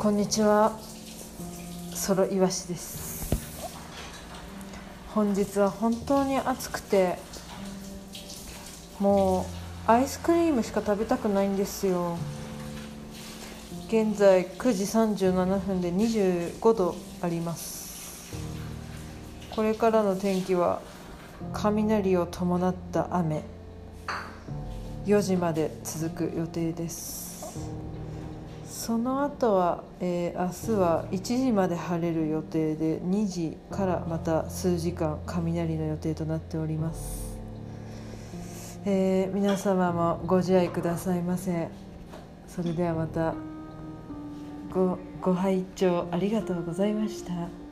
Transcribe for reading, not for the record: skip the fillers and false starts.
こんにちは、ソロイワシです。本日は本当に暑くて、もうアイスクリームしか食べたくないんですよ。現在9時37分で25度あります。これからの天気は雷を伴った雨、4時まで続く予定です。その後は、明日は1時まで晴れる予定で、2時からまた数時間雷の予定となっております。皆様もご自愛くださいませ。それではまたご拝聴ありがとうございました。